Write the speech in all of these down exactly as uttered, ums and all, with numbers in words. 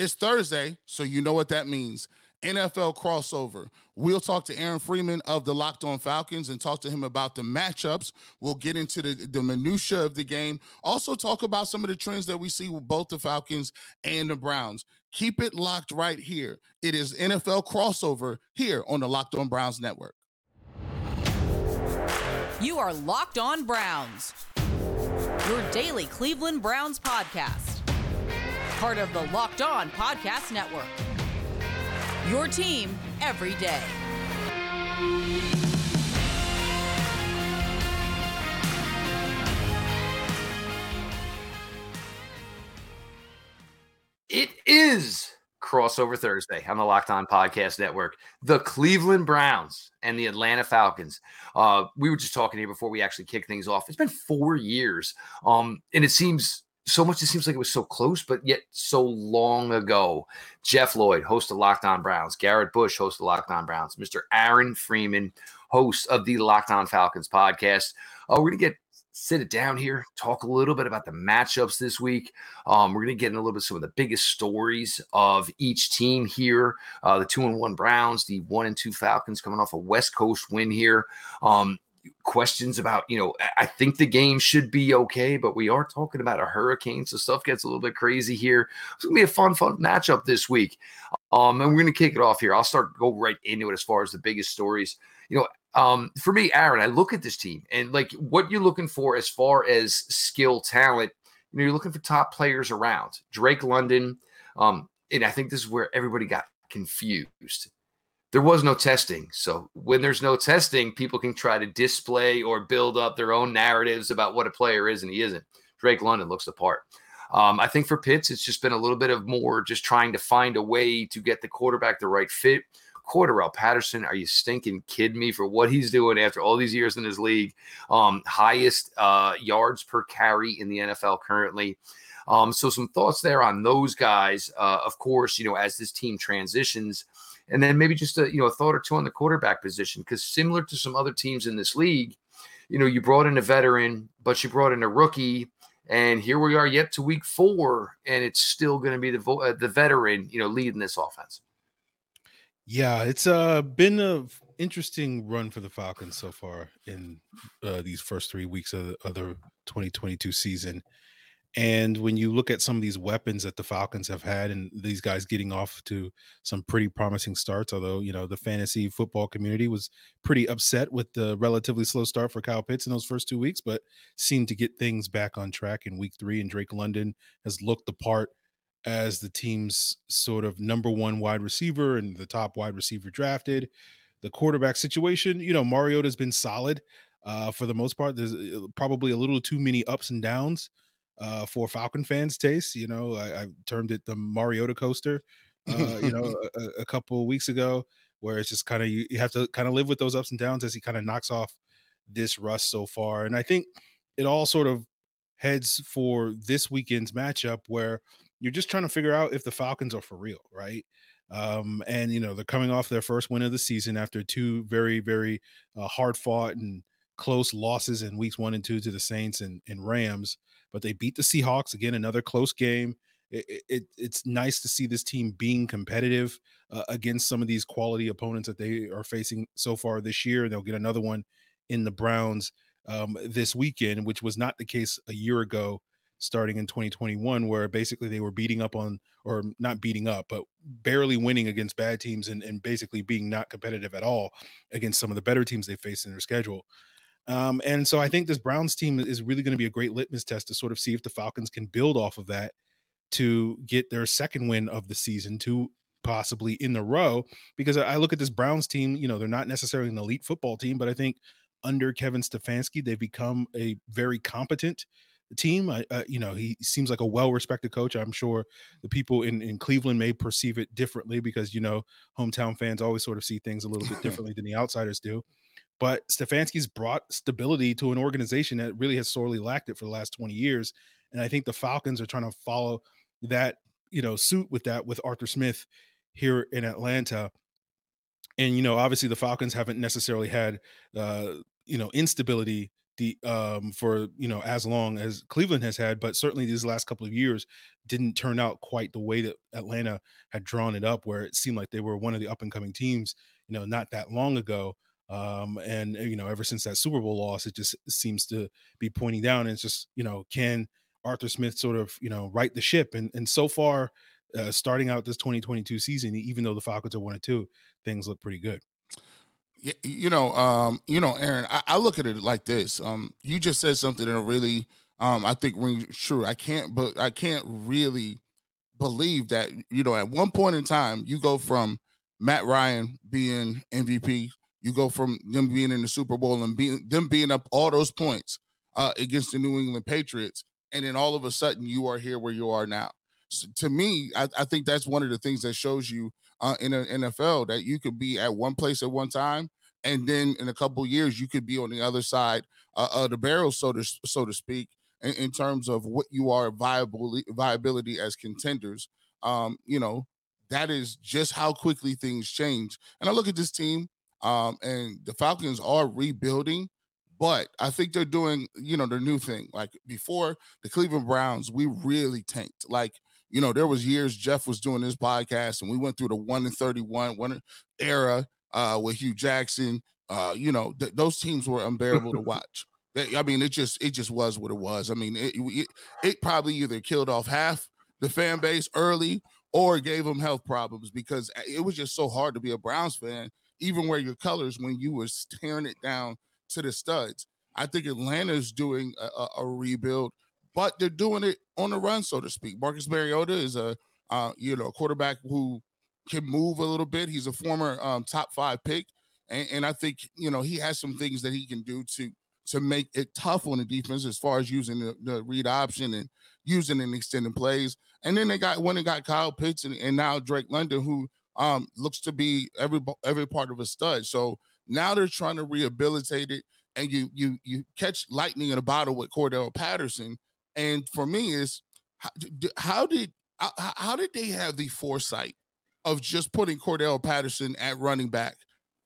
It's Thursday, so you know what that means. N F L crossover. We'll talk to Aaron Freeman of the Locked On Falcons and talk to him about the matchups. We'll get into the, the minutia of the game. Also talk about some of the trends that we see with both the Falcons and the Browns. Keep it locked right here. It is N F L crossover here on the Locked On Browns Network. You are Locked On Browns, your daily Cleveland Browns podcast. Part of the Locked On Podcast Network. Your team every day. It is Crossover Thursday on the Locked On Podcast Network. The Cleveland Browns and the Atlanta Falcons. Uh, we were just talking here before we actually kick things off. It's been four years, um, and it seems... So much, it seems like it was so close, but yet so long ago. Jeff Lloyd, host of Locked On Browns. Garrett Bush, host of Locked On Browns. Mister Aaron Freeman, host of the Locked On Falcons podcast. Uh, we're going to get sit it down here, talk a little bit about the matchups this week. Um, we're going to get in a little bit some of the biggest stories of each team here. Uh, the two and one Browns, the one and two Falcons coming off a West Coast win here. Um, Questions about, you know, I think the game should be okay, but we are talking about a hurricane, so stuff gets a little bit crazy here. It's going to be a fun, fun matchup this week. Um, and we're going to kick it off here. I'll start go right into it as far as the biggest stories. You know, um, for me, Aaron, I look at this team and like what you're looking for as far as skill, talent. You know, you're looking for top players around. Drake London, um, and I think this is where everybody got confused. There was no testing. So when there's no testing, people can try to display or build up their own narratives about what a player is and he isn't. Drake London looks the part. Um, I think for Pitts, it's just been a little bit of more just trying to find a way to get the quarterback the right fit. Cordarrelle Patterson, are you stinking kidding me for what he's doing after all these years in his league? Um, highest uh, yards per carry in the N F L currently. Um, so some thoughts there on those guys. Uh, of course, you know, as this team transitions, and then maybe just a, you know, a thought or two on the quarterback position, because similar to some other teams in this league, you know, you brought in a veteran, but you brought in a rookie, and here we are yet to week four, and it's still going to be the uh, the veteran, you know, leading this offense. Yeah, it's uh, been an interesting run for the Falcons so far in uh, these first three weeks of the, of the twenty twenty-two season. And when you look at some of these weapons that the Falcons have had and these guys getting off to some pretty promising starts, although, you know, the fantasy football community was pretty upset with the relatively slow start for Kyle Pitts in those first two weeks, but seemed to get things back on track in week three. And Drake London has looked the part as the team's sort of number one wide receiver and the top wide receiver drafted. The quarterback situation, you know, Mariota has been solid uh, for the most part. There's probably a little too many ups and downs. Uh, for Falcon fans' taste, you know, I, I termed it the Mariota coaster, uh, you know, a, a couple of weeks ago, where it's just kind of, you, you have to kind of live with those ups and downs as he kind of knocks off this rust so far. And I think it all sort of heads for this weekend's matchup where you're just trying to figure out if the Falcons are for real, right? Um, and, you know, they're coming off their first win of the season after two very, very uh, hard fought and close losses in weeks one and two to the Saints and, and Rams. But they beat the Seahawks again, another close game. It, it, it's nice to see this team being competitive uh, against some of these quality opponents that they are facing so far this year. They'll get another one in the Browns um, this weekend, which was not the case a year ago, starting in twenty twenty-one, where basically they were beating up on, or not beating up, but barely winning against bad teams and, and basically being not competitive at all against some of the better teams they faced in their schedule. Um, and so I think this Browns team is really going to be a great litmus test to sort of see if the Falcons can build off of that to get their second win of the season, two possibly in a row, because I look at this Browns team, you know, they're not necessarily an elite football team, but I think under Kevin Stefanski, they've become a very competent team. I, uh, you know, he seems like a well-respected coach. I'm sure the people in, in Cleveland may perceive it differently because, you know, hometown fans always sort of see things a little bit differently than the outsiders do. But Stefanski's brought stability to an organization that really has sorely lacked it for the last twenty years. And I think the Falcons are trying to follow that, you know, suit with that with Arthur Smith here in Atlanta. And, you know, obviously the Falcons haven't necessarily had, uh, you know, instability the um for you know as long as Cleveland has had, but certainly these last couple of years didn't turn out quite the way that Atlanta had drawn it up, where it seemed like they were one of the up and coming teams, you know, not that long ago. Um, and you know, ever since that Super Bowl loss, it just seems to be pointing down. And it's just, you know, can Arthur Smith sort of, you know, right the ship? And and so far, uh, starting out this twenty twenty-two season, even though the Falcons are one and two, things look pretty good. You know, um, you know, Aaron, I, I look at it like this. Um, you just said something that really, um, I think rings true. I can't, but I can't really believe that, you know, at one point in time, you go from Matt Ryan being M V P. You go from them being in the Super Bowl and being, them being up all those points uh, against the New England Patriots, and then all of a sudden you are here where you are now. So to me, I, I think that's one of the things that shows you uh, in the N F L that you could be at one place at one time, and then in a couple of years you could be on the other side uh, of the barrel, so to so to speak, in, in terms of what you are viable viability as contenders. Um, you know, that is just how quickly things change. And I look at this team. Um, and the Falcons are rebuilding, but I think they're doing, you know, their new thing. Like before the Cleveland Browns, we really tanked. Like, you know, there was years Jeff was doing this podcast and we went through the one and thirty-one one era uh, with Hugh Jackson. Uh, you know, th- those teams were unbearable to watch. They, I mean, it just, it just was what it was. I mean, it, it, it probably either killed off half the fan base early or gave them health problems, because it was just so hard to be a Browns fan, even wear your colors when you were tearing it down to the studs. I think Atlanta's doing a, a, a rebuild, but they're doing it on the run, so to speak. Marcus Mariota is a uh, you know, quarterback who can move a little bit. He's a former um, top five pick, and, and I think, you know, he has some things that he can do to to make it tough on the defense as far as using the, the read option and using and extending plays. And then they got when they got Kyle Pitts and, and now Drake London, who. Um, looks to be every every part of a stud. So now they're trying to rehabilitate it, and you you you catch lightning in a bottle with Cordarrelle Patterson. And for me, is how, how did how, how did they have the foresight of just putting Cordarrelle Patterson at running back,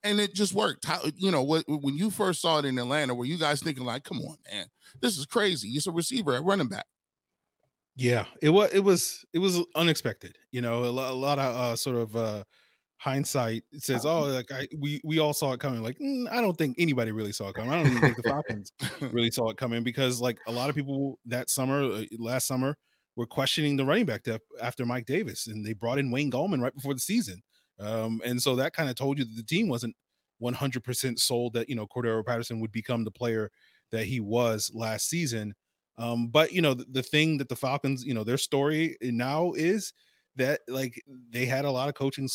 and it just worked? How, you know, when you first saw it in Atlanta, were you guys thinking like, "Come on, man, this is crazy"? It's a receiver at running back. Yeah, it was it was it was unexpected. You know, a lot, a lot of uh, sort of uh, hindsight. It says, "Oh, like I, we we all saw it coming." Like, mm, I don't think anybody really saw it coming. I don't even think the Falcons really saw it coming, because like a lot of people that summer, last summer, were questioning the running back depth after Mike Davis, and they brought in Wayne Gallman right before the season, um, and so that kind of told you that the team wasn't one hundred percent sold that, you know, Cordarrelle Patterson would become the player that he was last season. Um, but, you know, the, the thing that the Falcons, you know, their story now is that, like, they had a lot of coaching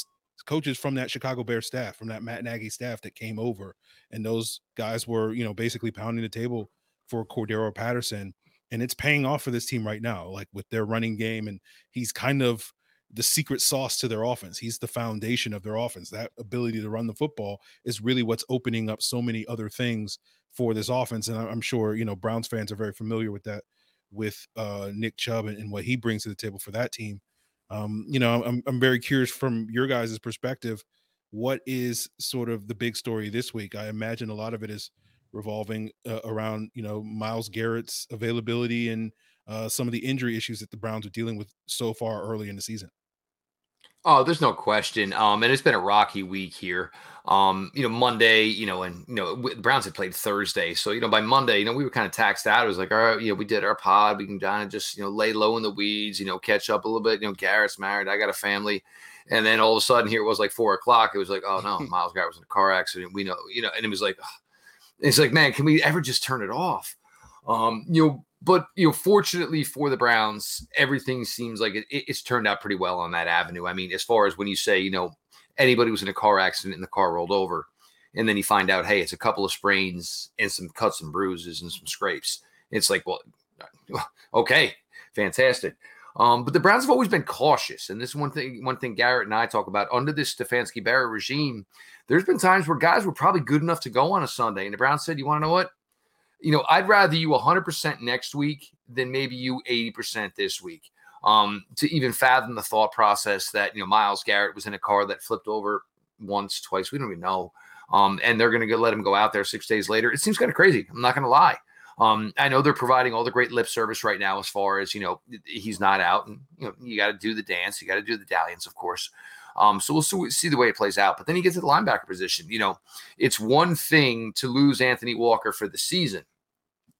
coaches from that Chicago Bears staff, from that Matt Nagy staff that came over. And those guys were, you know, basically pounding the table for Cordarrelle Patterson. And it's paying off for this team right now, like with their running game. And he's kind of the secret sauce to their offense. He's the foundation of their offense. That ability to run the football is really what's opening up so many other things for this offense. And I'm sure, you know, Browns fans are very familiar with that, with uh, Nick Chubb and, and what he brings to the table for that team. Um, you know, I'm, I'm very curious from your guys' perspective, what is sort of the big story this week? I imagine a lot of it is revolving uh, around, you know, Miles Garrett's availability and uh, some of the injury issues that the Browns are dealing with so far early in the season. Oh, there's no question. Um, and it's been a rocky week here. Um, you know, Monday, you know, and, you know, the Browns had played Thursday. So, you know, by Monday, you know, we were kind of taxed out. It was like, all right, you know, we did our pod. We can kind of just, you know, lay low in the weeds, you know, catch up a little bit. You know, Garrett's married. I got a family. And then all of a sudden here it was like four o'clock. It was like, oh, no, Miles Garrett was in a car accident. We know, you know, and it was like, it's like, man, can we ever just turn it off? Um, you know, But, you know, fortunately for the Browns, everything seems like it, it's turned out pretty well on that avenue. I mean, as far as when you say, you know, anybody was in a car accident and the car rolled over, and then you find out, hey, it's a couple of sprains and some cuts and bruises and some scrapes. It's like, well, okay, fantastic. Um, but the Browns have always been cautious. And this is one thing, one thing Garrett and I talk about. Under this Stefanski-Barrett regime, there's been times where guys were probably good enough to go on a Sunday, and the Browns said, you want to know what? You know, I'd rather you one hundred percent next week than maybe you eighty percent this week, um, to even fathom the thought process that, you know, Miles Garrett was in a car that flipped over once, twice. We don't even know. Um, and they're going to let him go out there six days later. It seems kind of crazy. I'm not going to lie. Um, I know they're providing all the great lip service right now as far as, you know, he's not out. And, you know, you got to do the dance. You got to do the dalliance, of course. Um, so we'll see the way it plays out. But then he gets to the linebacker position. You know, it's one thing to lose Anthony Walker for the season.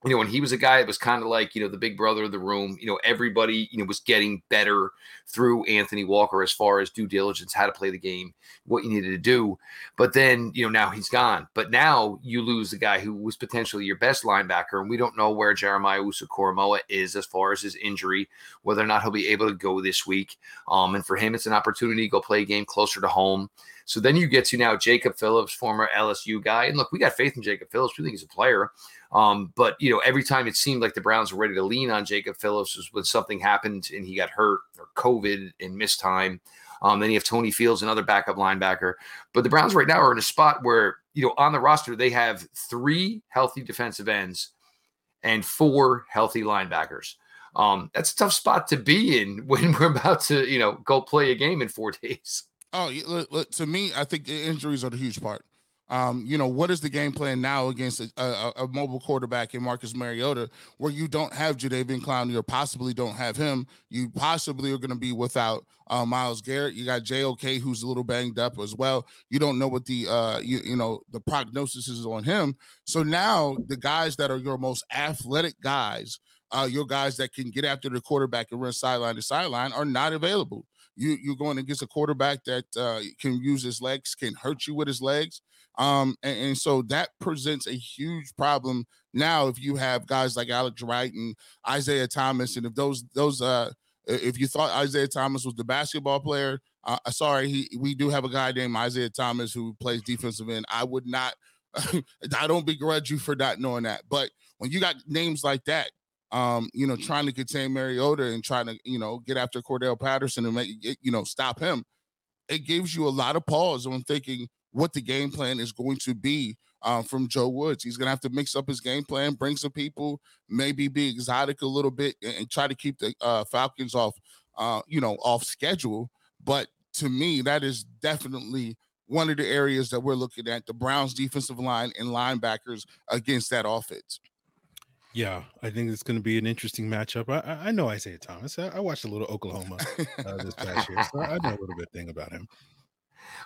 You know, when he was a guy that was kind of like, you know, the big brother of the room, you know, everybody, you know, was getting better through Anthony Walker as far as due diligence, how to play the game, what you needed to do. But then, you know, now he's gone. But now you lose the guy who was potentially your best linebacker, and we don't know where Jeremiah Owusu-Koramoah is as far as his injury, whether or not he'll be able to go this week. Um, and for him, it's an opportunity to go play a game closer to home. So then you get to now Jacob Phillips, former L S U guy. And look, we got faith in Jacob Phillips. We think he's a player. Um, but, you know, every time it seemed like the Browns were ready to lean on Jacob Phillips was when something happened and he got hurt or COVID and missed time. Um, then you have Tony Fields, another backup linebacker. But the Browns right now are in a spot where, you know, on the roster, they have three healthy defensive ends and four healthy linebackers. Um, that's a tough spot to be in when we're about to, you know, go play a game in four days. Oh, look, look, to me, I think the injuries are the huge part. Um, you know, what is the game plan now against a, a, a mobile quarterback in Marcus Mariota where you don't have Jadeveon Clowney or possibly don't have him? You possibly are going to be without uh, Miles Garrett. You got J O K, who's a little banged up as well. You don't know what the, uh, you, you know, the prognosis is on him. So now the guys that are your most athletic guys, uh, your guys that can get after the quarterback and run sideline to sideline are not available. You, you're going against a quarterback that uh, can use his legs, can hurt you with his legs. Um, and, and so that presents a huge problem now if you have guys like Alex Wright and Isaiah Thomas. And if those, those uh, if you thought Isaiah Thomas was the basketball player, uh, sorry, he, we do have a guy named Isaiah Thomas who plays defensive end. I would not, I don't begrudge you for not knowing that. But when you got names like that, Um, you know, trying to contain Mariota and trying to, you know, get after Cordarrelle Patterson and make, you know, stop him. It gives you a lot of pause on thinking what the game plan is going to be um, from Joe Woods. He's going to have to mix up his game plan, bring some people, maybe be exotic a little bit and, and try to keep the uh, Falcons off, uh, you know, off schedule. But to me, that is definitely one of the areas that we're looking at, the Browns defensive line and linebackers against that offense. Yeah, I think it's going to be an interesting matchup. I, I know Isaiah Thomas. I, I watched a little Oklahoma uh, this past year, so I know a little bit thing about him.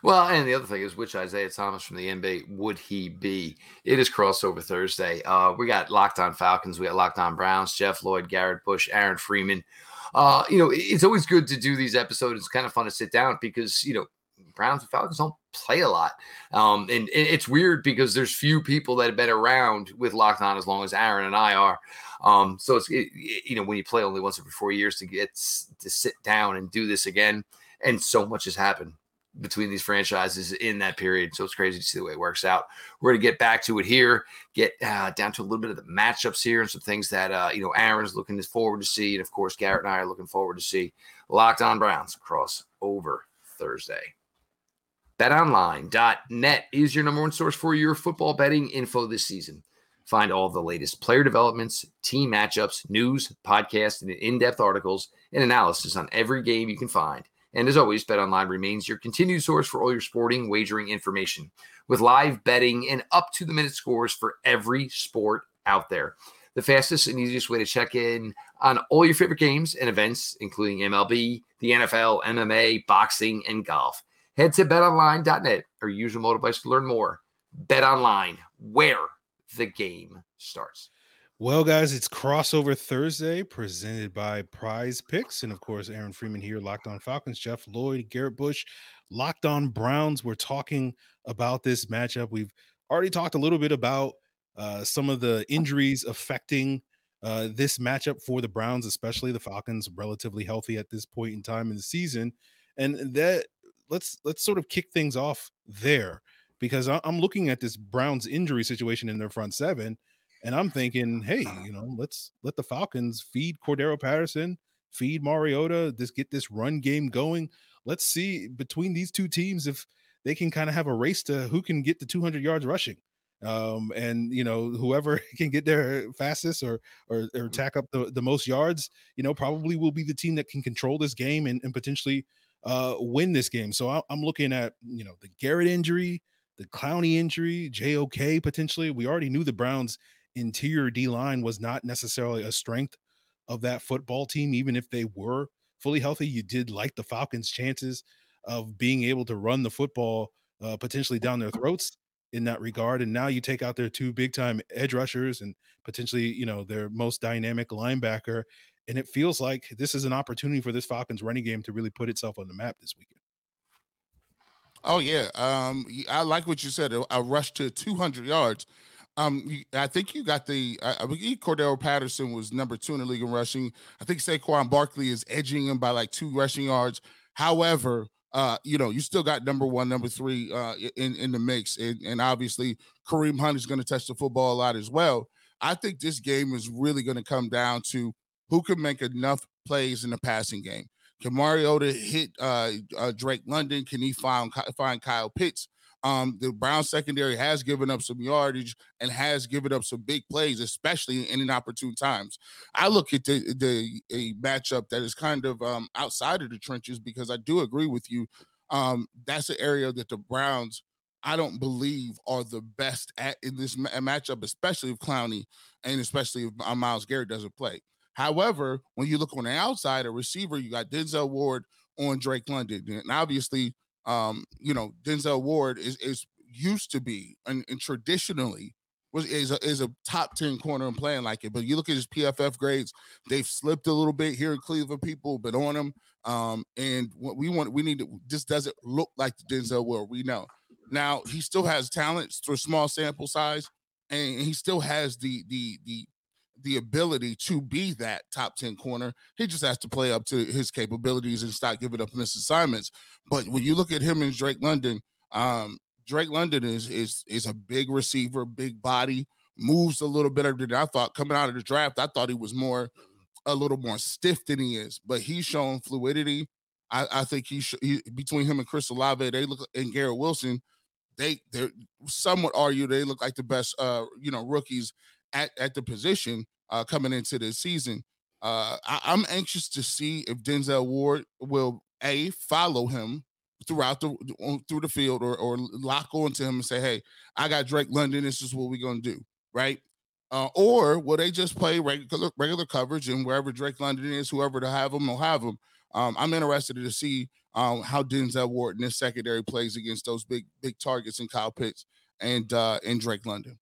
Well, and the other thing is, which Isaiah Thomas from the N B A would he be? It is Crossover Thursday. Uh, we got Locked On Falcons. We got Locked On Browns, Jeff Lloyd, Garrett Bush, Aaron Freeman. Uh, you know, it's always good to do these episodes. It's kind of fun to sit down because, you know, Browns and Falcons don't play a lot. Um, and, and it's weird because there's few people that have been around with Locked On as long as Aaron and I are. Um, so it's, it, it, you know, when you play only once every four years to get to sit down and do this again. And so much has happened between these franchises in that period. So it's crazy to see the way it works out. We're going to get back to it here, get uh, down to a little bit of the matchups here and some things that, uh, you know, Aaron's looking forward to see. And of course, Garrett and I are looking forward to see. Locked On Browns Crossover Thursday. bet online dot net is your number one source for your football betting info this season. Find all the latest player developments, team matchups, news, podcasts, and in-depth articles and analysis on every game you can find. And as always, BetOnline remains your continued source for all your sporting wagering information with live betting and up-to-the-minute scores for every sport out there. The fastest and easiest way to check in on all your favorite games and events, including M L B, the N F L, M M A, boxing, and golf. Head to bet online dot net or use your mobile device to learn more. BetOnline, where the game starts. Well, guys, it's Crossover Thursday presented by Prize Picks. And, of course, Aaron Freeman here, Locked On Falcons, Jeff Lloyd, Garrett Bush, Locked On Browns. We're talking about this matchup. We've already talked a little bit about uh, some of the injuries affecting uh, this matchup for the Browns, especially the Falcons, relatively healthy at this point in time in the season. And that – Let's let's sort of kick things off there because I'm looking at this Browns injury situation in their front seven, and I'm thinking, hey, you know, let's let the Falcons feed Cordarrelle Patterson, feed Mariota, this get this run game going. Let's see between these two teams if they can kind of have a race to who can get the two hundred yards rushing, um, and you know, whoever can get there fastest or or, or tack up the, the most yards, you know, probably will be the team that can control this game and, and potentially. Uh, win this game. So I, I'm looking at, you know, the Garrett injury, the Clowney injury, J O K potentially. We already knew the Browns interior D-line was not necessarily a strength of that football team. Even if they were fully healthy, you did like the Falcons' chances of being able to run the football uh, potentially down their throats in that regard. And now you take out their two big-time edge rushers and potentially, you know, their most dynamic linebacker, and it feels like this is an opportunity for this Falcons running game to really put itself on the map this weekend. Oh, yeah. Um, I like what you said. I rushed to two hundred yards. Um, I think you got the I believe Cordarrelle Patterson was number two in the league in rushing. I think Saquon Barkley is edging him by like two rushing yards. However, uh, you know, you still got number one, number three uh, in, in the mix. And, and obviously Kareem Hunt is going to touch the football a lot as well. I think this game is really going to come down to who can make enough plays in the passing game. Can Mariota hit uh, uh, Drake London? Can he find, find Kyle Pitts? Um, the Browns secondary has given up some yardage and has given up some big plays, especially in inopportune times. I look at the, the a matchup that is kind of um, outside of the trenches, because I do agree with you. Um, that's an area that the Browns, I don't believe, are the best at in this ma- matchup, especially if Clowney and especially if uh, Miles Garrett doesn't play. However, when you look on the outside, a receiver, you got Denzel Ward on Drake London. And obviously, um, you know, Denzel Ward is, is used to be and, and traditionally was is a, is a top ten corner and playing like it. But you look at his P F F grades, they've slipped a little bit here in Cleveland. People have been on him. Um, and what we want, we need to, this doesn't look like the Denzel Ward we know. Now, he still has talent through a small sample size, and he still has the, the, the, the ability to be that top ten corner. He just has to play up to his capabilities and stop giving up missed assignments. But when you look at him and Drake London, um, Drake London is is is a big receiver, big body, moves a little better than I thought. Coming out of the draft, I thought he was more a little more stiff than he is, but he's showing fluidity. I, I think he, sh- he between him and Chris Olave, they look and Garrett Wilson, they they some would argue they look like the best uh, you know rookies At, at the position uh, coming into this season. Uh, I, I'm anxious to see if Denzel Ward will, A, follow him throughout the on, through the field or, or lock onto him and say, hey, I got Drake London. This is what we're going to do, right? Uh, or will they just play regular, regular coverage, and wherever Drake London is, whoever to have him will have him. Um, I'm interested to see um, how Denzel Ward in this secondary plays against those big big targets in Kyle Pitts and, uh, and Drake London.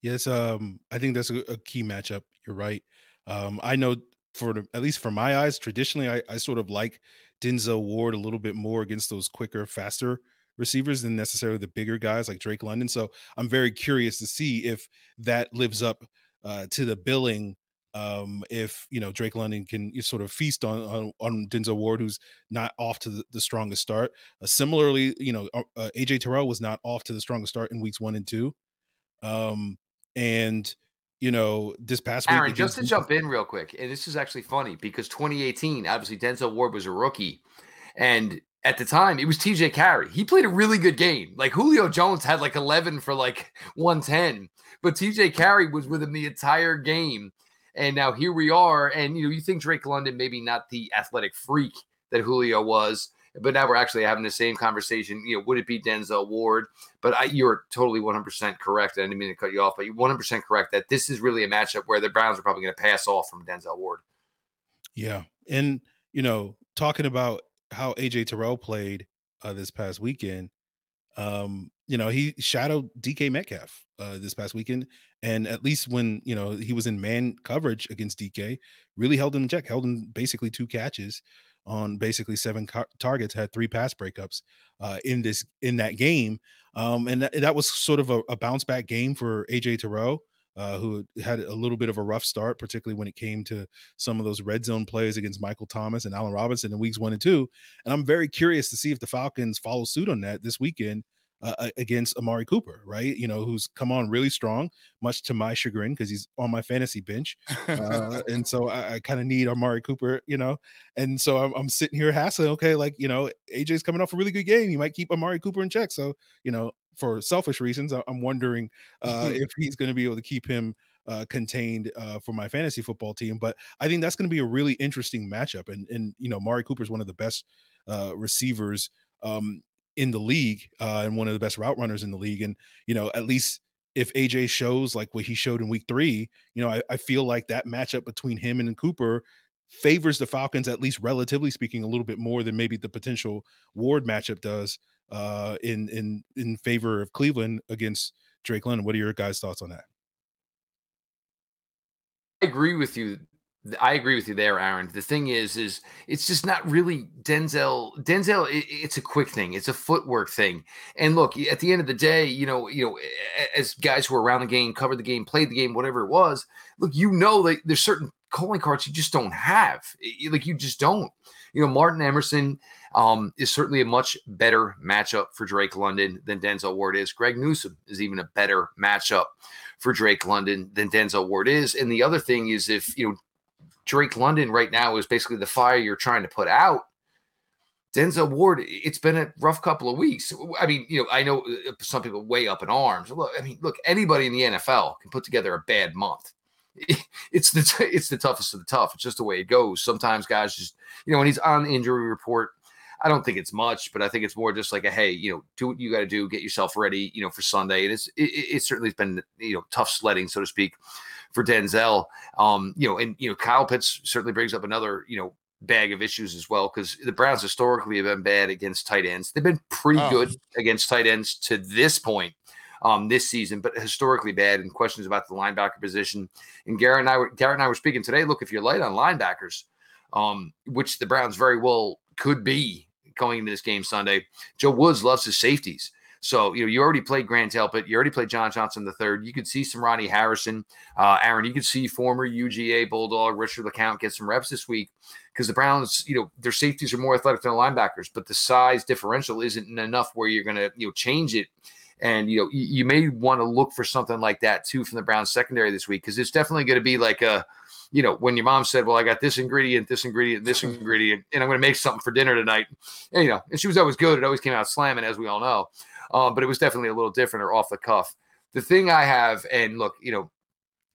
Yes, um, I think that's a, a key matchup. You're right. Um, I know for the, at least for my eyes, traditionally, I, I sort of like Denzel Ward a little bit more against those quicker, faster receivers than necessarily the bigger guys like Drake London. So I'm very curious to see if that lives up uh, to the billing. Um, if you know Drake London can sort of feast on on, on Denzel Ward, who's not off to the, the strongest start. Uh, similarly, you know, uh, A J Terrell was not off to the strongest start in weeks one and two. Um, And, you know, this past Aaron, week... Aaron, just to jump in real quick, and this is actually funny because twenty eighteen, obviously Denzel Ward was a rookie. And at the time, it was T J Carey. He played a really good game. Like, Julio Jones had like eleven for like one ten. But T J Carey was with him the entire game. And now here we are. And, you know, you think Drake London, maybe not the athletic freak that Julio was, but now we're actually having the same conversation. You know, would it be Denzel Ward? But I, you're totally one hundred percent correct. I didn't mean to cut you off, but you're one hundred percent correct that this is really a matchup where the Browns are probably going to pass off from Denzel Ward. Yeah. And, you know, talking about how A J Terrell played uh, this past weekend, um, you know, he shadowed D K Metcalf uh, this past weekend. And at least when, you know, he was in man coverage against D K, really held him in check, held him basically two catches on basically seven car- targets, had three pass breakups uh, in this in that game. Um, and th- that was sort of a, a bounce back game for A J Terrell, uh, who had a little bit of a rough start, particularly when it came to some of those red zone plays against Michael Thomas and Allen Robinson in weeks one and two. And I'm very curious to see if the Falcons follow suit on that this weekend uh, against Amari Cooper, right? You know, who's come on really strong, much to my chagrin, because he's on my fantasy bench. Uh, and so I, I kind of need Amari Cooper, you know, and so I'm, I'm sitting here hassling. Okay. Like, you know, A J's coming off a really good game. You might keep Amari Cooper in check. So, you know, for selfish reasons, I, I'm wondering uh, if he's going to be able to keep him uh, contained uh, for my fantasy football team. But I think that's going to be a really interesting matchup. And, and, you know, Amari Cooper is one of the best uh, receivers um, in the league uh, and one of the best route runners in the league. And, you know, at least if A J shows like what he showed in week three, you know, I, I feel like that matchup between him and Cooper favors the Falcons, at least relatively speaking, a little bit more than maybe the potential Ward matchup does uh, in in in favor of Cleveland against Drake London. What are your guys' thoughts on that? I agree with you. I agree with you there, Aaron. The thing is, is it's just not really Denzel. Denzel, it, it's a quick thing. It's a footwork thing. And look, at the end of the day, you know, you know, as guys who are around the game, covered the game, played the game, whatever it was, look, you know, that there's certain calling cards you just don't have. Like, you just don't. You know, Martin Emerson um, is certainly a much better matchup for Drake London than Denzel Ward is. Greg Newsome is even a better matchup for Drake London than Denzel Ward is. And the other thing is, if, you know, Drake London right now is basically the fire you're trying to put out, Denzel Ward, it's been a rough couple of weeks. I mean, you know, I know some people way up in arms. Look, I mean, look, anybody in the N F L can put together a bad month. It's the t- it's the toughest of the tough. It's just the way it goes. Sometimes guys just, you know, when he's on the injury report, I don't think it's much, but I think it's more just like a, hey, you know, do what you got to do, get yourself ready, you know, for Sunday. And it's it, it certainly has been, you know, tough sledding, so to speak, for Denzel. Um, you know, and, you know, Kyle Pitts certainly brings up another, you know, bag of issues as well, because the Browns historically have been bad against tight ends. They've been pretty oh. good against tight ends to this point um, this season, but historically bad, and questions about the linebacker position. And Garrett and I were, Garrett and I were speaking today, look, if you're light on linebackers, um, which the Browns very well could be going into this game Sunday, Joe Woods loves his safeties. So, you know, you already played Grant Delpit. You already played John Johnson the third. You could see some Ronnie Harrison. Uh, Aaron, you could see former U G A Bulldog Richard LeCount get some reps this week, because the Browns, you know, their safeties are more athletic than linebackers, but the size differential isn't enough where you're going to, you know, change it. And, you know, you, you may want to look for something like that too from the Browns secondary this week, because it's definitely going to be like a, you know, when your mom said, well, I got this ingredient, this ingredient, this ingredient, and I'm going to make something for dinner tonight. And, you know, and she was always good. It always came out slamming, as we all know. Um, but it was definitely a little different or off the cuff. The thing I have, and look, you know,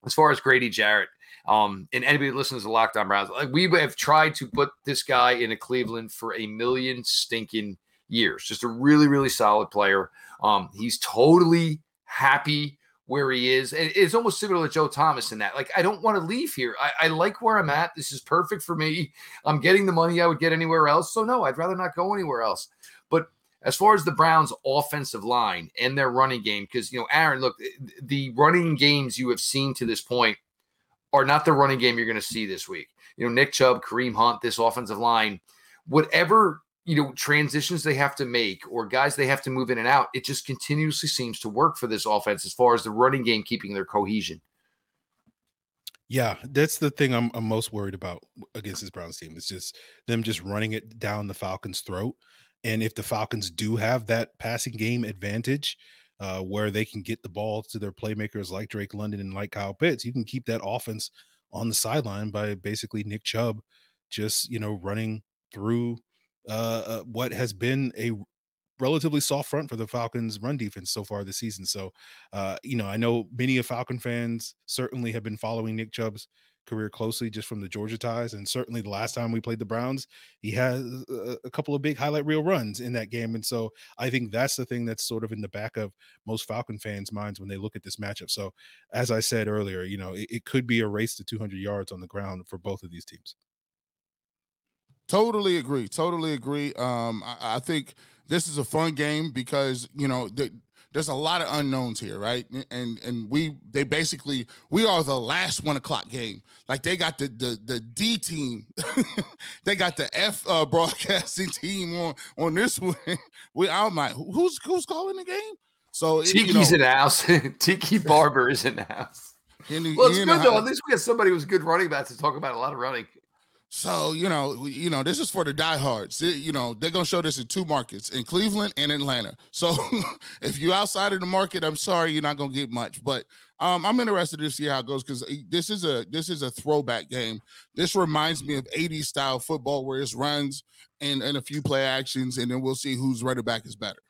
as far as Grady Jarrett, um, and anybody that listens to Locked On Browns, like, we have tried to put this guy into Cleveland for a million stinking years. Just a really, really solid player. Um, he's totally happy where he is. And it's almost similar to Joe Thomas in that, like, I don't want to leave here. I, I like where I'm at. This is perfect for me. I'm getting the money I would get anywhere else. So no, I'd rather not go anywhere else. But as far as the Browns offensive line and their running game, because, you know, Aaron, look, the running games you have seen to this point are not the running game you're going to see this week. You know, Nick Chubb, Kareem Hunt, this offensive line, whatever, you know, transitions they have to make or guys they have to move in and out, it just continuously seems to work for this offense as far as the running game keeping their cohesion. Yeah, that's the thing I'm, I'm most worried about against this Browns team. It's just them just running it down the Falcons' throat. And if the Falcons do have that passing game advantage uh, where they can get the ball to their playmakers like Drake London and like Kyle Pitts, you can keep that offense on the sideline by basically Nick Chubb just, you know, running through Uh, what has been a relatively soft front for the Falcons run defense so far this season. So, uh, you know, I know many of Falcon fans certainly have been following Nick Chubb's career closely just from the Georgia ties. And certainly the last time we played the Browns, he has a, a couple of big highlight reel runs in that game. And so I think that's the thing that's sort of in the back of most Falcon fans' minds when they look at this matchup. So as I said earlier, you know, it, it could be a race to two hundred yards on the ground for both of these teams. Totally agree. Totally agree. Um, I, I think this is a fun game because, you know, the, there's a lot of unknowns here, right? And and we they basically we are the last one o'clock game. Like, they got the the, the D team, they got the F uh, broadcasting team on on this one. we I'm like, who's who's calling the game? So it, Tiki's you know, in the house. Tiki Barber is in the house. He, well, it's good though. House. At least we had somebody who's good running back to talk about a lot of running. So, you know, you know, this is for the diehards. It, you know, they're going to show this in two markets, in Cleveland and Atlanta. So if you're outside of the market, I'm sorry, you're not going to get much. But um, I'm interested to see how it goes, because this is a this is a throwback game. This reminds me of eighties-style football where it's runs and, and a few play actions, and then we'll see whose running back is better.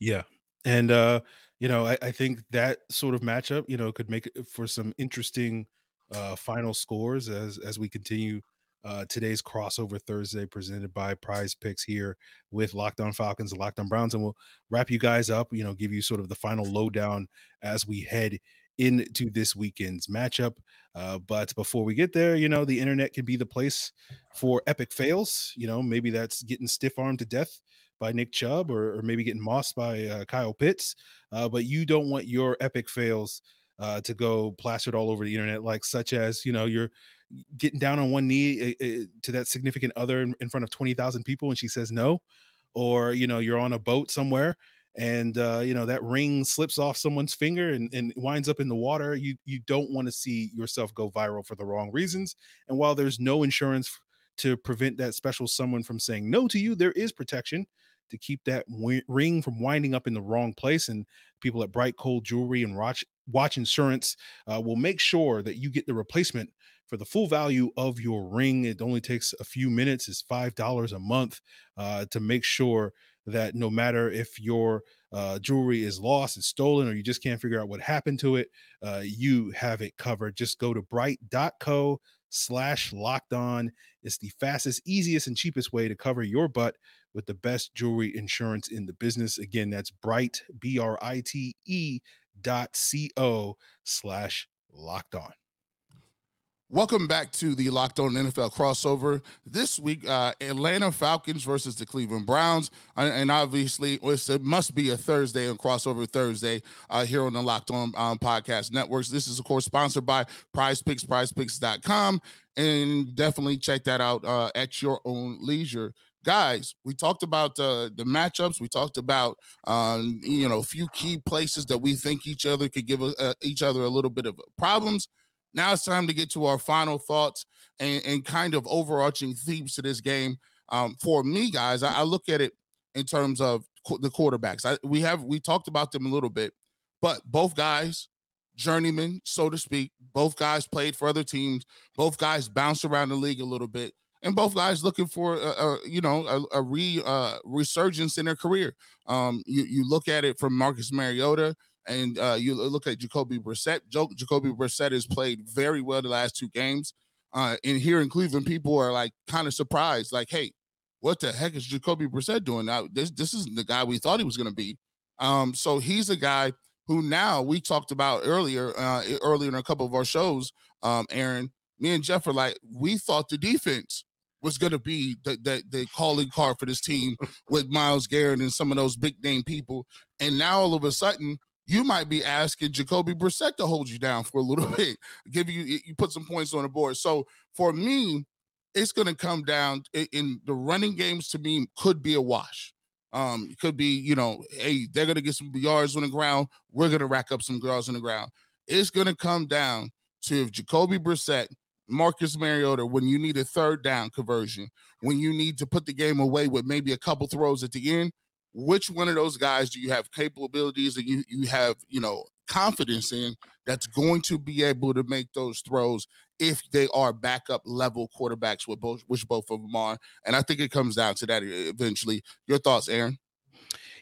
Yeah. And, uh, you know, I, I think that sort of matchup, you know, could make it for some interesting uh, final scores as as we continue Uh, today's crossover Thursday presented by Prize Picks here with Locked On Falcons and Locked On Browns, and we'll wrap you guys up, you know, give you sort of the final lowdown as we head into this weekend's matchup. Uh, but before we get there, you know, the internet can be the place for epic fails. You know, maybe that's getting stiff-armed to death by Nick Chubb, or, or maybe getting mossed by uh, Kyle Pitts. Uh, but you don't want your epic fails uh, to go plastered all over the internet, like such as, you know, you're getting down on one knee uh, to that significant other in, in front of twenty thousand people and she says no, or, you know, you're on a boat somewhere and, uh, you know, that ring slips off someone's finger and, and winds up in the water. You, you don't want to see yourself go viral for the wrong reasons. And while there's no insurance to prevent that special someone from saying no to you, there is protection to keep that w- ring from winding up in the wrong place. And people at Bright Cold Jewelry and Watch, Watch Insurance uh, will make sure that you get the replacement for the full value of your ring. It only takes a few minutes. It's five dollars a month uh, to make sure that no matter if your uh, jewelry is lost, it's stolen, or you just can't figure out what happened to it, uh, you have it covered. Just go to bright dot co slash locked on. It's the fastest, easiest, and cheapest way to cover your butt with the best jewelry insurance in the business. Again, that's bright, B R I T E dot C O slash locked on. Welcome back to the Locked On N F L crossover. This week, uh, Atlanta Falcons versus the Cleveland Browns. And obviously, it must be a Thursday on Crossover Thursday uh, here on the Locked On um, Podcast Networks. This is, of course, sponsored by Prize Picks, prize picks dot com. And definitely check that out uh, at your own leisure. Guys, we talked about uh, the matchups. We talked about, um, you know, a few key places that we think each other could give uh, each other a little bit of problems. Now it's time to get to our final thoughts and, and kind of overarching themes to this game. Um, for me, guys, I, I look at it in terms of qu- the quarterbacks. I, we have we talked about them a little bit, but both guys, journeymen, so to speak, both guys played for other teams. Both guys bounced around the league a little bit, and both guys looking for a, a you know a, a re uh, resurgence in their career. Um, you you look at it from Marcus Mariota. And uh, you look at Jacoby Brissett. Jacoby Brissett has played very well the last two games. Uh, and here in Cleveland, people are like kind of surprised, like, hey, what the heck is Jacoby Brissett doing now? This this isn't the guy we thought he was going to be. Um, so he's a guy who now we talked about earlier, uh, earlier in a couple of our shows, um, Aaron, me and Jeff are like, we thought the defense was going to be the, the, the calling card for this team with Miles Garrett and some of those big name people. And now all of a sudden, you might be asking Jacoby Brissett to hold you down for a little bit, give you you put some points on the board. So for me, it's going to come down in, in the running games. To me, could be a wash. Um, it could be, you know, hey, they're going to get some yards on the ground. We're going to rack up some yards on the ground. It's going to come down to if Jacoby Brissett, Marcus Mariota, when you need a third down conversion, when you need to put the game away with maybe a couple throws at the end. Which one of those guys do you have capabilities and you, you have, you know, confidence in that's going to be able to make those throws if they are backup level quarterbacks, with both, which both of them are. And I think it comes down to that eventually. Your thoughts, Aaron?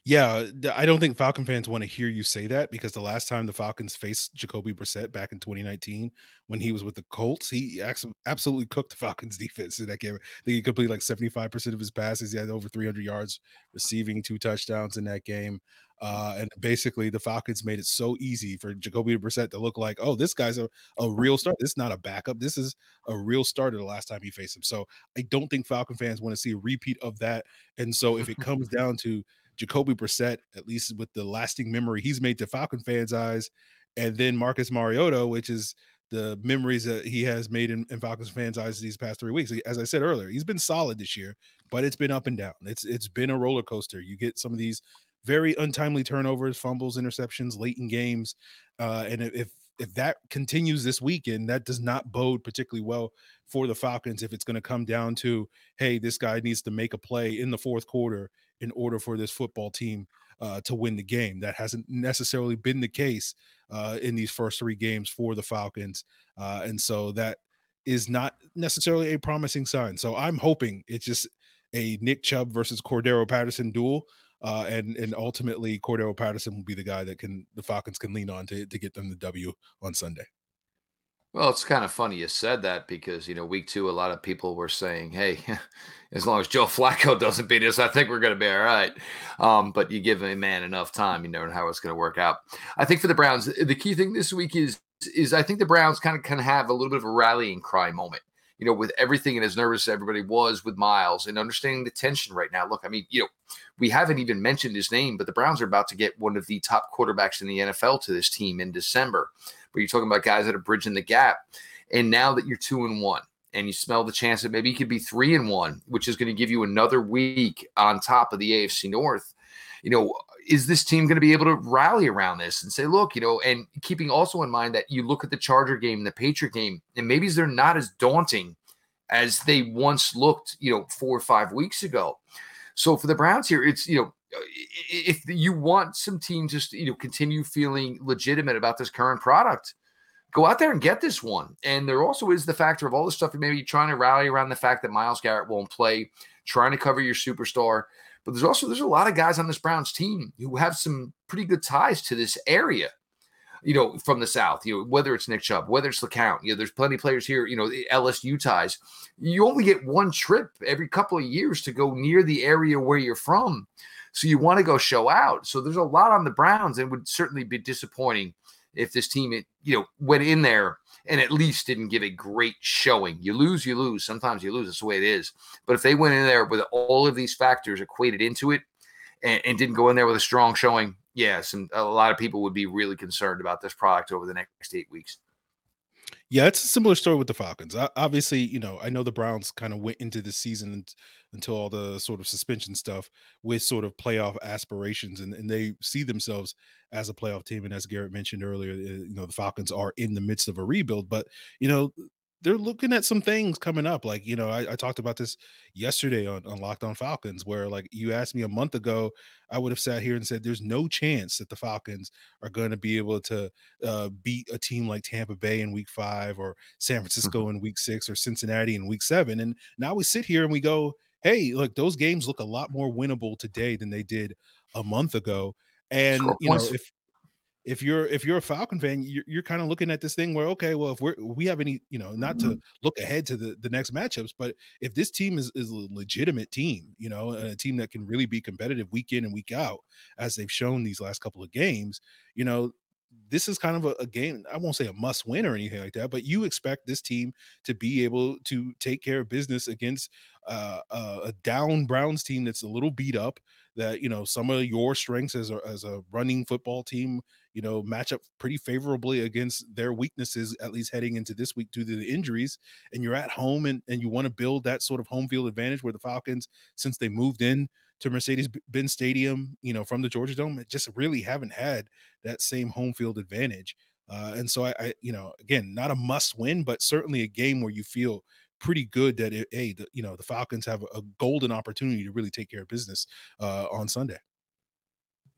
Yeah, I don't think Falcon fans want to hear you say that, because the last time the Falcons faced Jacoby Brissett back in twenty nineteen when he was with the Colts, he absolutely cooked the Falcons defense in that game. I think he completed like seventy-five percent of his passes. He had over three hundred yards receiving, two touchdowns in that game. Uh, and basically the Falcons made it so easy for Jacoby Brissett to look like, oh, this guy's a, a real starter. This is not a backup. This is a real starter the last time he faced him. So I don't think Falcon fans want to see a repeat of that. And so if it comes down to Jacoby Brissett, at least with the lasting memory he's made to Falcon fans' eyes, and then Marcus Mariota, which is the memories that he has made in, in Falcons fans' eyes these past three weeks. As I said earlier, he's been solid this year, but it's been up and down. It's it's been a roller coaster. You get some of these very untimely turnovers, fumbles, interceptions late in games, uh, and if if that continues this weekend, that does not bode particularly well for the Falcons. If it's going to come down to, hey, this guy needs to make a play in the fourth quarter in order for this football team uh, to win the game. That hasn't necessarily been the case uh, in these first three games for the Falcons. Uh, and so that is not necessarily a promising sign. So I'm hoping it's just a Nick Chubb versus Cordarrelle Patterson duel. Uh, and, and ultimately Cordarrelle Patterson will be the guy that can the Falcons can lean on to, to get them the W on Sunday. Well, it's kind of funny you said that because, you know, week two, a lot of people were saying, hey, as long as Joe Flacco doesn't beat us, I think we're going to be all right. Um, but you give a man enough time, you know, and how it's going to work out. I think for the Browns, the key thing this week is, is I think the Browns kind of can have a little bit of a rallying cry moment, you know, with everything and as nervous as everybody was with Miles and understanding the tension right now. Look, I mean, you know, we haven't even mentioned his name, but the Browns are about to get one of the top quarterbacks in the N F L to this team in December. But you're talking about guys that are bridging the gap. And now that you're two and one and you smell the chance that maybe you could be three and one, which is going to give you another week on top of the A F C North, you know, is this team going to be able to rally around this and say, look, you know, and keeping also in mind that you look at the Charger game and the Patriot game, and maybe they're not as daunting as they once looked, you know, four or five weeks ago. So for the Browns here, it's, you know, if you want some team just, you know, continue feeling legitimate about this current product, go out there and get this one. And there also is the factor of all the stuff, maybe trying to rally around the fact that Miles Garrett won't play, trying to cover your superstar. But there's also, there's a lot of guys on this Browns team who have some pretty good ties to this area, you know, from the South, you know, whether it's Nick Chubb, whether it's LeCount, you know, there's plenty of players here, you know, the L S U ties. You only get one trip every couple of years to go near the area where you're from. So you want to go show out. So there's a lot on the Browns, and would certainly be disappointing if this team, it, you know, went in there and at least didn't give a great showing. You lose, you lose. Sometimes you lose. That's the way it is. But if they went in there with all of these factors equated into it and, and didn't go in there with a strong showing, yes, and a lot of people would be really concerned about this product over the next eight weeks. Yeah, it's a similar story with the Falcons. I, obviously, you know, I know the Browns kind of went into the season and, until all the sort of suspension stuff with sort of playoff aspirations, and, and they see themselves as a playoff team. And as Garrett mentioned earlier, you know, the Falcons are in the midst of a rebuild, but, you know, they're looking at some things coming up. Like, you know, I, I talked about this yesterday on, on Locked On Falcons, where, like, you asked me a month ago, I would have sat here and said, there's no chance that the Falcons are going to be able to uh, beat a team like Tampa Bay in week five, or San Francisco mm-hmm. in week six, or Cincinnati in week seven. And now we sit here and we go, hey, look, those games look a lot more winnable today than they did a month ago. And, sure. you know, if, If you're if you're a Falcon fan, you're, you're kind of looking at this thing where, okay, well, if we we have any, you know, not to look ahead to the, the next matchups, but if this team is, is a legitimate team, you know, a team that can really be competitive week in and week out, as they've shown these last couple of games, you know, this is kind of a, a game, I won't say a must win or anything like that, but you expect this team to be able to take care of business against uh, a, a down Browns team that's a little beat up, that, you know, some of your strengths as a, as a running football team, you know, match up pretty favorably against their weaknesses, at least heading into this week due to the injuries. And you're at home, and, and you want to build that sort of home field advantage, where the Falcons, since they moved in to Mercedes-Benz Stadium, you know, from the Georgia Dome, just really haven't had that same home field advantage. Uh, and so I, I, you know, again, not a must win, but certainly a game where you feel pretty good that, it, hey, the, you know, the Falcons have a golden opportunity to really take care of business uh, on Sunday.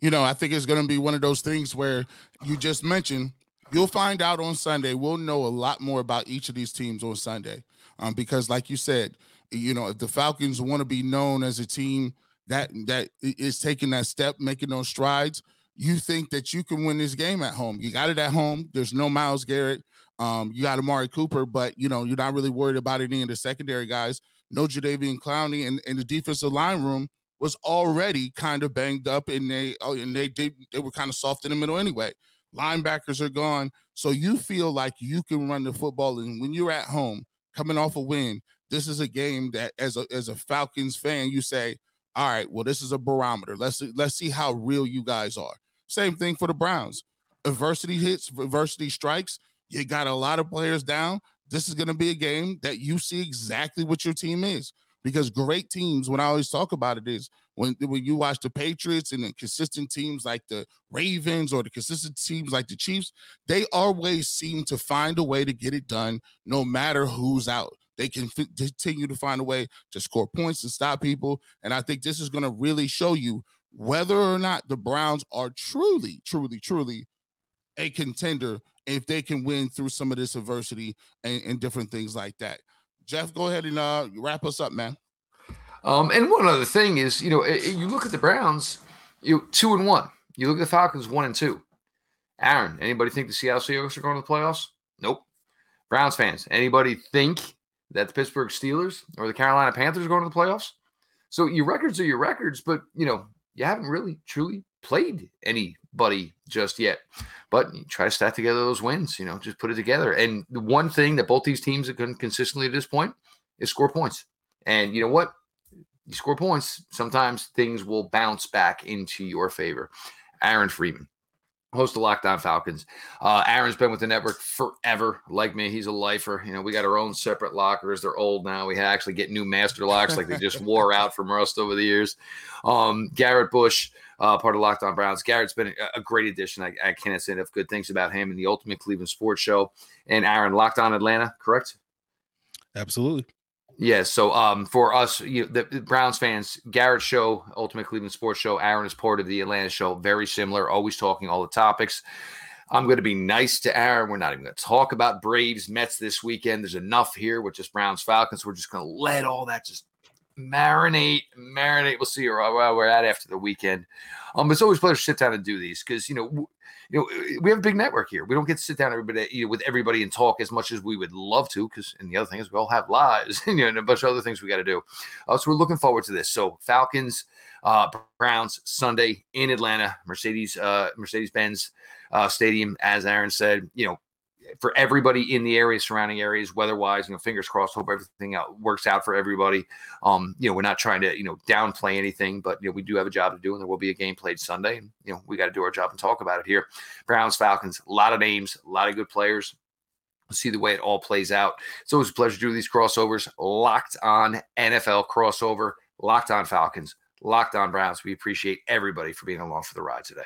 You know, I think it's going to be one of those things where you just mentioned, you'll find out on Sunday. We'll know a lot more about each of these teams on Sunday, um, because, like you said, you know, if the Falcons want to be known as a team that that is taking that step, making those strides, you think that you can win this game at home. You got it at home. There's no Miles Garrett. Um, you got Amari Cooper, but, you know, you're not really worried about any of the secondary guys. No Jadeveon Clowney, and, and the defensive line room was already kind of banged up, and they oh, and they did they were kind of soft in the middle anyway. Linebackers are gone, so you feel like you can run the football. And when you're at home, coming off a win, this is a game that, as a as a Falcons fan, you say, all right, well, this is a barometer. Let's let's see how real you guys are. Same thing for the Browns. Adversity hits, adversity strikes. You got a lot of players down. This is going to be a game that you see exactly what your team is, because great teams, when I always talk about it, is when, when you watch the Patriots and the consistent teams like the Ravens, or the consistent teams like the Chiefs, they always seem to find a way to get it done no matter who's out. They can f- continue to find a way to score points and stop people. And I think this is going to really show you whether or not the Browns are truly, truly, truly a contender, if they can win through some of this adversity and, and different things like that. Jeff, go ahead and uh, wrap us up, man. Um, and one other thing is, you know, it, it, you look at the Browns, you two and one. You look at the Falcons, one and two. Aaron, anybody think the Seattle Seahawks are going to the playoffs? Nope. Browns fans, anybody think that the Pittsburgh Steelers or the Carolina Panthers are going to the playoffs? So your records are your records, but, you know, you haven't really truly played anybody just yet. But you try to stack together those wins, you know, just put it together. And the one thing that both these teams have done consistently at this point is score points. And you know what? You score points, sometimes things will bounce back into your favor. Aaron Freeman, host of Locked On Falcons. Uh, Aaron's been with the network forever. Like me, he's a lifer. You know, we got our own separate lockers. They're old now. We actually get new master locks like they just wore out from rust over the years. Um, Garrett Bush, uh, part of Locked On Browns. Garrett's been a, a great addition. I, I can't say enough good things about him and the Ultimate Cleveland Sports Show. And Aaron, Locked On Atlanta, correct? Absolutely. Yeah, so um, for us, you know, the, the Browns fans, Garrett's show, Ultimate Cleveland Sports Show, Aaron is part of the Atlanta show, very similar, always talking all the topics. I'm going to be nice to Aaron. We're not even going to talk about Braves, Mets this weekend. There's enough here with just Browns, Falcons. We're just going to let all that just marinate, marinate. We'll see where we're at after the weekend. Um, it's always a pleasure to sit down and do these because, you know, w- you know, we have a big network here. We don't get to sit down everybody, you know, with everybody and talk as much as we would love to because, and the other thing is we all have lives and, you know, and a bunch of other things we got to do. Uh, so we're looking forward to this. So Falcons, uh, Browns, Sunday in Atlanta, Mercedes, uh, Mercedes-Benz uh, Stadium, as Aaron said, you know, for everybody in the area, surrounding areas, weather-wise, you know, fingers crossed, hope everything out, works out for everybody. Um, you know, we're not trying to, you know, downplay anything, but, you know, we do have a job to do, and there will be a game played Sunday. And, you know, we got to do our job and talk about it here. Browns, Falcons, a lot of names, a lot of good players. We'll see the way it all plays out. It's always a pleasure to do these crossovers. Locked On N F L crossover, Locked On Falcons, Locked On Browns. We appreciate everybody for being along for the ride today.